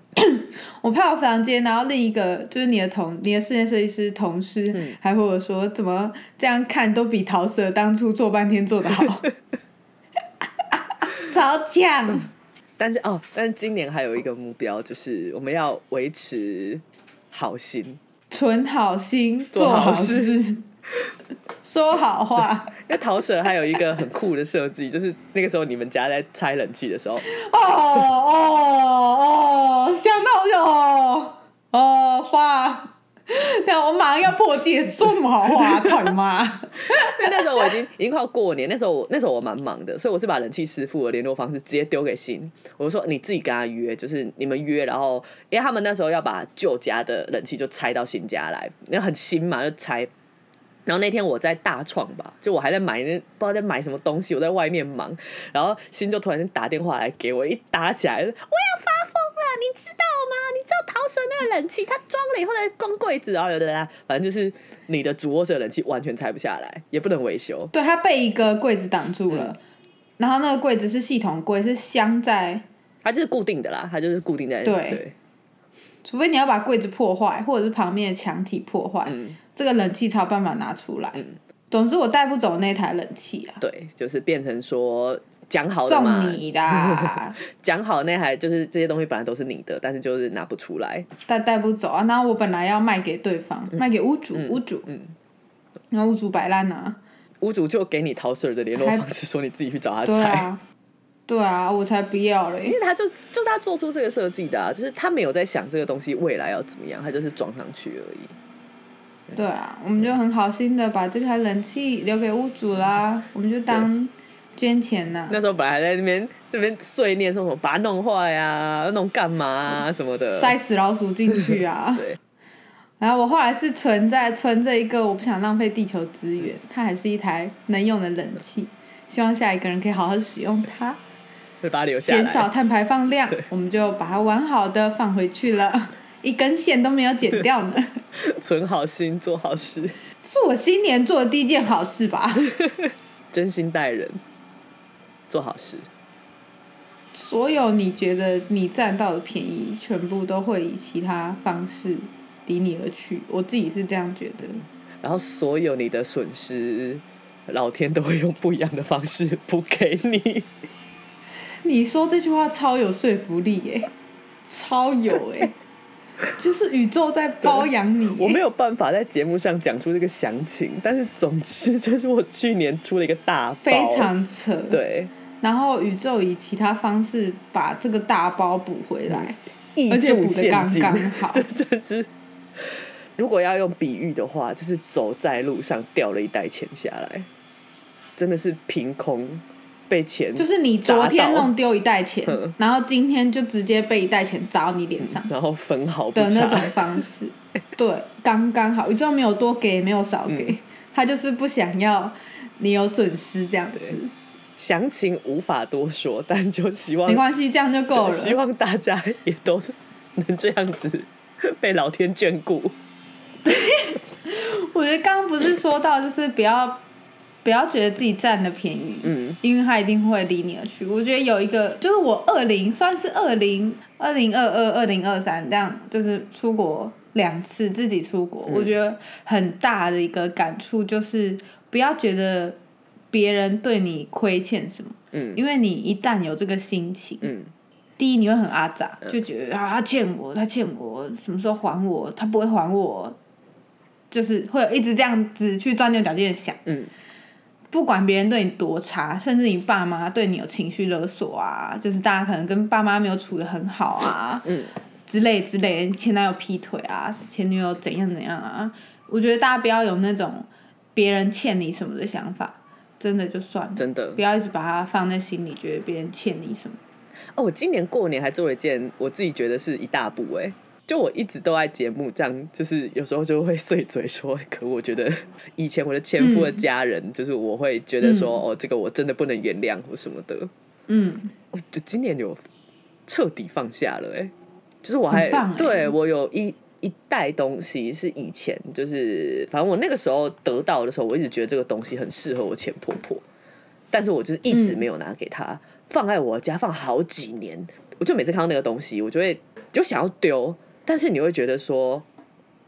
我拍我房间，然后另一个就是你的室内设计师同事，还和我说怎么这样看都比陶喆当初做半天做得好，超强。但是今年还有一个目标，就是我们要维持好心，存好心，做好事，说好话。那陶喆还有一个很酷的设计，就是那个时候你们家在拆冷气的时候，想到我就发对，我马上要破戒，说什么好话，操你妈！那时候我已经快要过年，那时候我蛮忙的，所以我是把冷气师傅的联络方式直接丢给新，我说你自己跟他约，就是你们约，然后因为他们那时候要把旧家的冷气就拆到新家来，因为很新嘛，就拆。然后那天我在大创吧，就我还在买，不知道在买什么东西，我在外面忙，然后新就突然打电话来给我，一打起来，我要发疯了，你知道吗？你知道陶神那个冷气，它装了以后在光柜子，然后反正就是你的主卧室的冷气完全拆不下来，也不能维修。对，它被一个柜子挡住了，然后那个柜子是系统柜，是镶在，它就是固定的啦，它就是固定在那里。对。除非你要把柜子破坏，或者是旁边的墙体破坏，这个冷气才有办法拿出来。总之我带不走那台冷气啊。对，就是变成说讲好的嘛，送你啦。讲好那台就是这些东西本来都是你的，但是就是拿不出来，但带不走啊。然后我本来要卖给对方，卖给屋主，然后屋主摆烂啊，屋主就给你陶 Sir 的联络方式，说你自己去找他拆。对啊，我才不要嘞！因为他就他做出这个设计的啊，就是他没有在想这个东西未来要怎么样，他就是装上去而已。对啊，我们就很好心的把这台冷气留给屋主啦，我们就当捐钱啦。那时候本来还在这边碎念说什么把它弄坏啊，弄干嘛啊什么的，塞死老鼠进去啊。对。然后我后来是存这一个，我不想浪费地球资源，它还是一台能用的冷气，希望下一个人可以好好使用它。把它留下来，减少碳排放量，我们就把它完好的放回去了，一根线都没有剪掉呢。存好心，做好事，是我新年做的第一件好事吧。真心待人，做好事。所有你觉得你占到的便宜，全部都会以其他方式离你而去。我自己是这样觉得。然后所有你的损失，老天都会用不一样的方式补给你。你说这句话超有说服力耶，超有耶，就是宇宙在包养你。我没有办法在节目上讲出这个详情，但是总之就是我去年出了一个大包，非常扯。对，然后宇宙以其他方式把这个大包补回来，而且补得刚刚好。这就是如果要用比喻的话，就是走在路上掉了一袋钱下来，真的是凭空。被钱就是你昨天弄丢一袋钱，然后今天就直接被一袋钱砸到你脸上，然后分毫不差的那种方式。对，刚刚好，宇宙没有多给，没有少给，他就是不想要你有损失这样子。详情无法多说，但就希望没关系，这样就够了。希望大家也都能这样子被老天眷顾。我觉得刚刚不是说到，就是不要觉得自己占了便宜，因为它一定会离你而去。我觉得有一个就是我2022、2023这样，就是出国2次自己出国，我觉得很大的一个感触就是不要觉得别人对你亏欠什么，因为你一旦有这个心情，第一你会很阿杂，就觉得他欠我，什么时候还我？他不会还我，就是会有一直这样子去钻牛角尖的想，不管别人对你多差，甚至你爸妈对你有情绪勒索啊，就是大家可能跟爸妈没有处得很好啊，之类的，前男友劈腿啊，前女友怎样怎样啊，我觉得大家不要有那种别人欠你什么的想法，真的就算了，真的不要一直把它放在心里，觉得别人欠你什么。哦，我今年过年还做了一件我自己觉得是一大步耶，就我一直都在节目这样，就是有时候就会碎嘴说，可我觉得以前我的前夫的家人，就是我会觉得说，这个我真的不能原谅或什么的。我今年有彻底放下了，就是我还对我有一袋东西是以前就是，反正我那个时候得到的时候，我一直觉得这个东西很适合我前婆婆，但是我就是一直没有拿给她，放在我家放好几年，我就每次看到那个东西，我就会就想要丢。但是你会觉得说，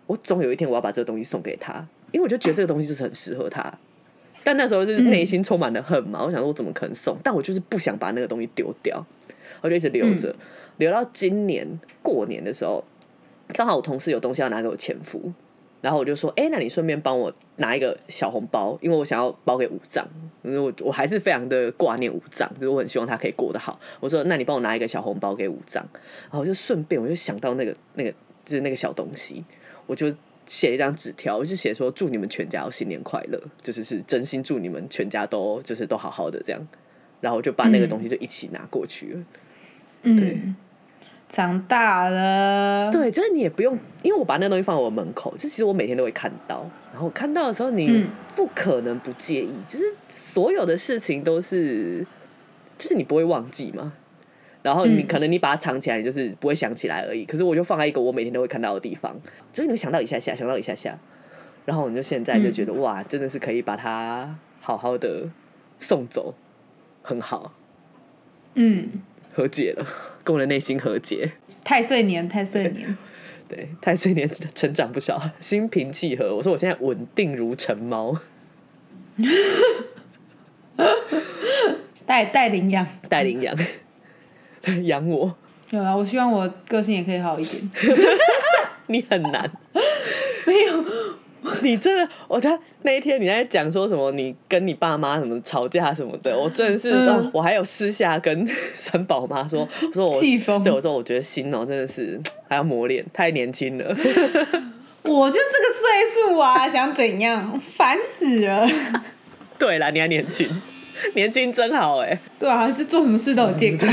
我总有一天我要把这个东西送给他，因为我就觉得这个东西就是很适合他。但那时候就是内心充满了恨嘛，我想说我怎么可能送？但我就是不想把那个东西丢掉，我就一直留着，留到今年过年的时候，刚好我同事有东西要拿给我前夫，然后我就说，那你顺便帮我拿一个小红包，因为我想要包给武藏，因为我还是非常的挂念武藏，就是我很希望他可以过得好。我说，那你帮我拿一个小红包给武藏，然后就顺便我就想到那个就是那个小东西，我就写一张纸条，就写说祝你们全家都新年快乐，就是真心祝你们全家都就是都好好的这样，然后就把那个东西就一起拿过去了。嗯，对，长大了，对，就是你也不用，因为我把那个东西放在我门口，就其实我每天都会看到，然后看到的时候你不可能不介意，就是所有的事情都是，就是你不会忘记嘛。然后你可能你把它藏起来，就是不会想起来而已。可是我就放在一个我每天都会看到的地方，就是你会想到一下下，想到一下下，然后你就现在就觉得哇，真的是可以把它好好的送走，很好。嗯，和解了，跟我的内心和解。太岁年，对，太岁年成长不少，心平气和。我说我现在稳定如成猫。带领养。养我有啦，我希望我个性也可以好一点。你很难。没有，你真的，他那一天你在讲说什么，你跟你爸妈什么吵架什么的，我真的是，我还有私下跟三宝妈说，我气疯，对我说，我觉得心哦，真的是还要磨练，太年轻了。我就这个岁数啊，想怎样？烦死了。对啦，你还年轻。年轻真好哎、欸！对啊，是做什么事都有借口。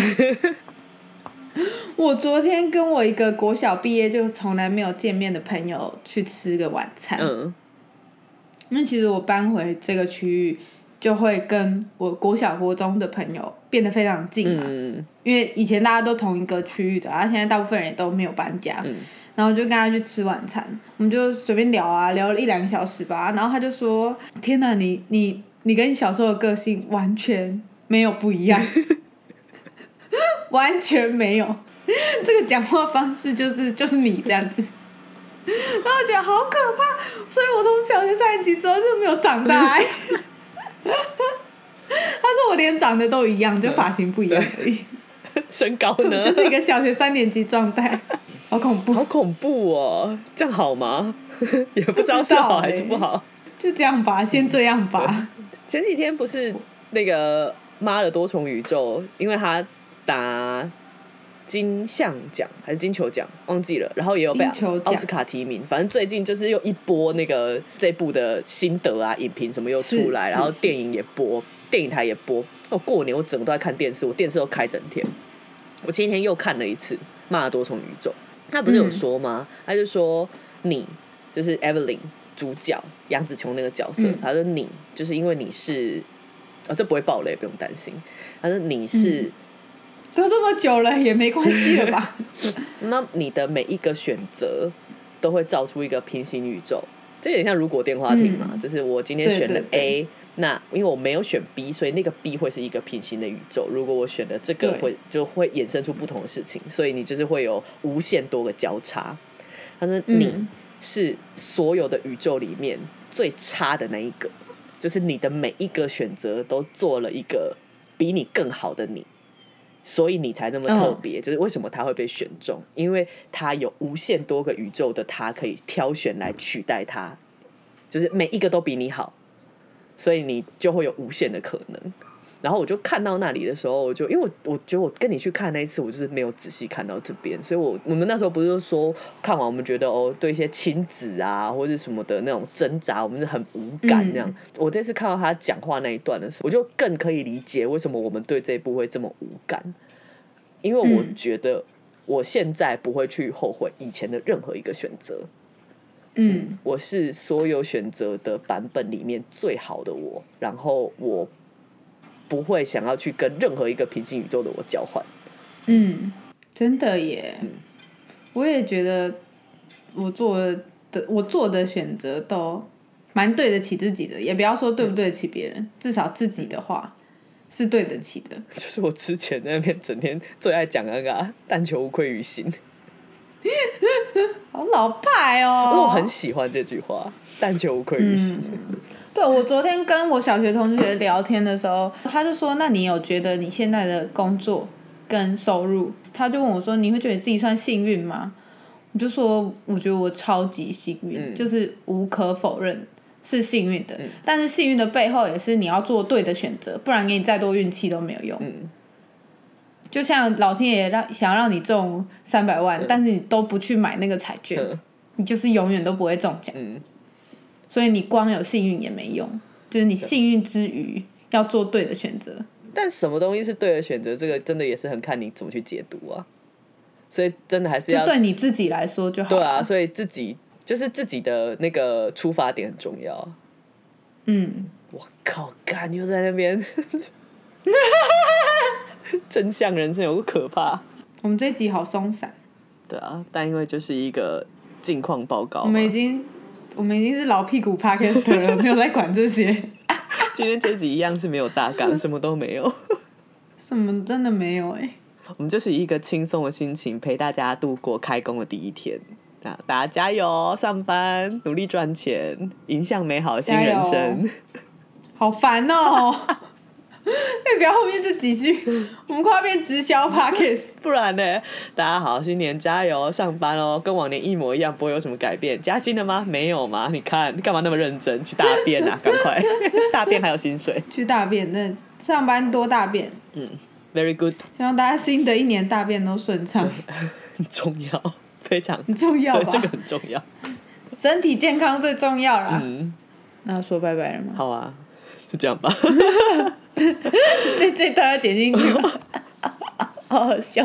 我昨天跟我一个国小毕业就从来没有见面的朋友去吃个晚餐。嗯，因为其实我搬回这个区域，就会跟我国小国中的朋友变得非常近嘛。嗯，因为以前大家都同一个区域的，然后现在大部分人也都没有搬家。嗯，然后就跟他去吃晚餐，我们就随便聊啊，聊了一两个小时吧。然后他就说：“天哪，你跟你小时候的个性完全没有不一样。完全没有，这个讲话方式就是你这样子。”然后我觉得好可怕，所以我从小学三年级之后就没有长大。他说我连长得都一样，就发型不一样而已。身高呢？就是一个小学三年级状态，好恐怖，好恐怖哦！这样好吗？也不知道是好还是不好。就这样吧，先这样吧。前几天不是那个妈的多重宇宙，因为他打金像奖还是金球奖忘记了，然后也有被奥斯卡提名，反正最近就是又一波那个这部的心得啊影评什么又出来，然后电影也播，电影台也播。过年我整个都在看电视，我电视都开整天。我前天又看了一次妈的多重宇宙，他不是有说吗？他就说你就是 Evelyn主角杨紫琼那个角色，他说你就是因为你是，这不会爆雷，不用担心。他说你是、都这么久了也没关系了吧？那你的每一个选择都会造出一个平行宇宙，这有点像如果电话亭嘛、就是我今天选了 A， 对，那因为我没有选 B， 所以那个 B 会是一个平行的宇宙。如果我选了这个会，就会衍生出不同的事情，所以你就是会有无限多个交叉。他说你、是所有的宇宙里面最差的那一个，就是你的每一个选择都做了一个比你更好的你，所以你才那么特别。就是为什么他会被选中，因为他有无限多个宇宙的他可以挑选来取代他，就是每一个都比你好，所以你就会有无限的可能。然后我就看到那里的时候，我就因为我觉得我跟你去看那一次，我就是没有仔细看到这边，所以我们那时候不是说看完我们觉得对一些亲子啊或者什么的那种挣扎，我们是很无感那样。我这次看到他讲话那一段的时候，我就更可以理解为什么我们对这一部会这么无感，因为我觉得我现在不会去后悔以前的任何一个选择。我是所有选择的版本里面最好的我，然后我不会想要去跟任何一个平行宇宙的我交换。真的耶。我也觉得我做的选择都蛮对得起自己的，也不要说对不对得起别人，至少自己的话是对得起的。就是我之前在那边整天最爱讲那个但求无愧于心。好老派我很喜欢这句话，但求无愧于心。对，我昨天跟我小学同学聊天的时候，他就说那你有觉得你现在的工作跟收入，他就问我说你会觉得自己算幸运吗？我就说我觉得我超级幸运，就是无可否认是幸运的，但是幸运的背后也是你要做对的选择，不然给你再多运气都没有用。就像老天爷想让你中300万，但是你都不去买那个彩券，你就是永远都不会中奖。嗯，所以你光有幸运也没用，就是你幸运之余要做对的选择。但什么东西是对的选择，这个真的也是很看你怎么去解读啊。所以真的还是要就对你自己来说就好了。对啊，所以自己就是自己的那个出发点很重要。嗯，我靠，干又在那边，真相人生有个可怕。我们这集好松散。对啊，但因为就是一个近况报告，我们已经是老屁股 Podcast 了，没有在管这些。今天这集一样是没有大纲，什么都没有，什么真的没有哎、欸。我们就是以一个轻松的心情陪大家度过开工的第一天。那大家加油，上班努力赚钱，迎向美好的新人生。好烦哦！不要后面这几句，我们快要变直销 Podcast， 不然呢？大家好，新年加油，上班哦，跟往年一模一样，不会有什么改变。加薪了吗？没有吗？你看，你干嘛那么认真？去大便啊，赶快！大便还有薪水。去大便，那上班多大便。嗯 ，very good。希望大家新的一年大便都顺畅，很重要。非常很重要吧，对，这个很重要，身体健康最重要啦。嗯，那说拜拜了吗？好啊，就这样吧。这段要剪进去吗？好好笑。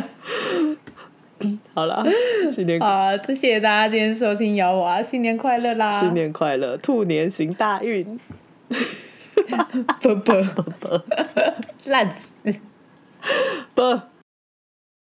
好啦，新年啊！谢谢大家今天收听姚娃，新年快乐啦！新年快乐，兔年行大运。不烂死。不。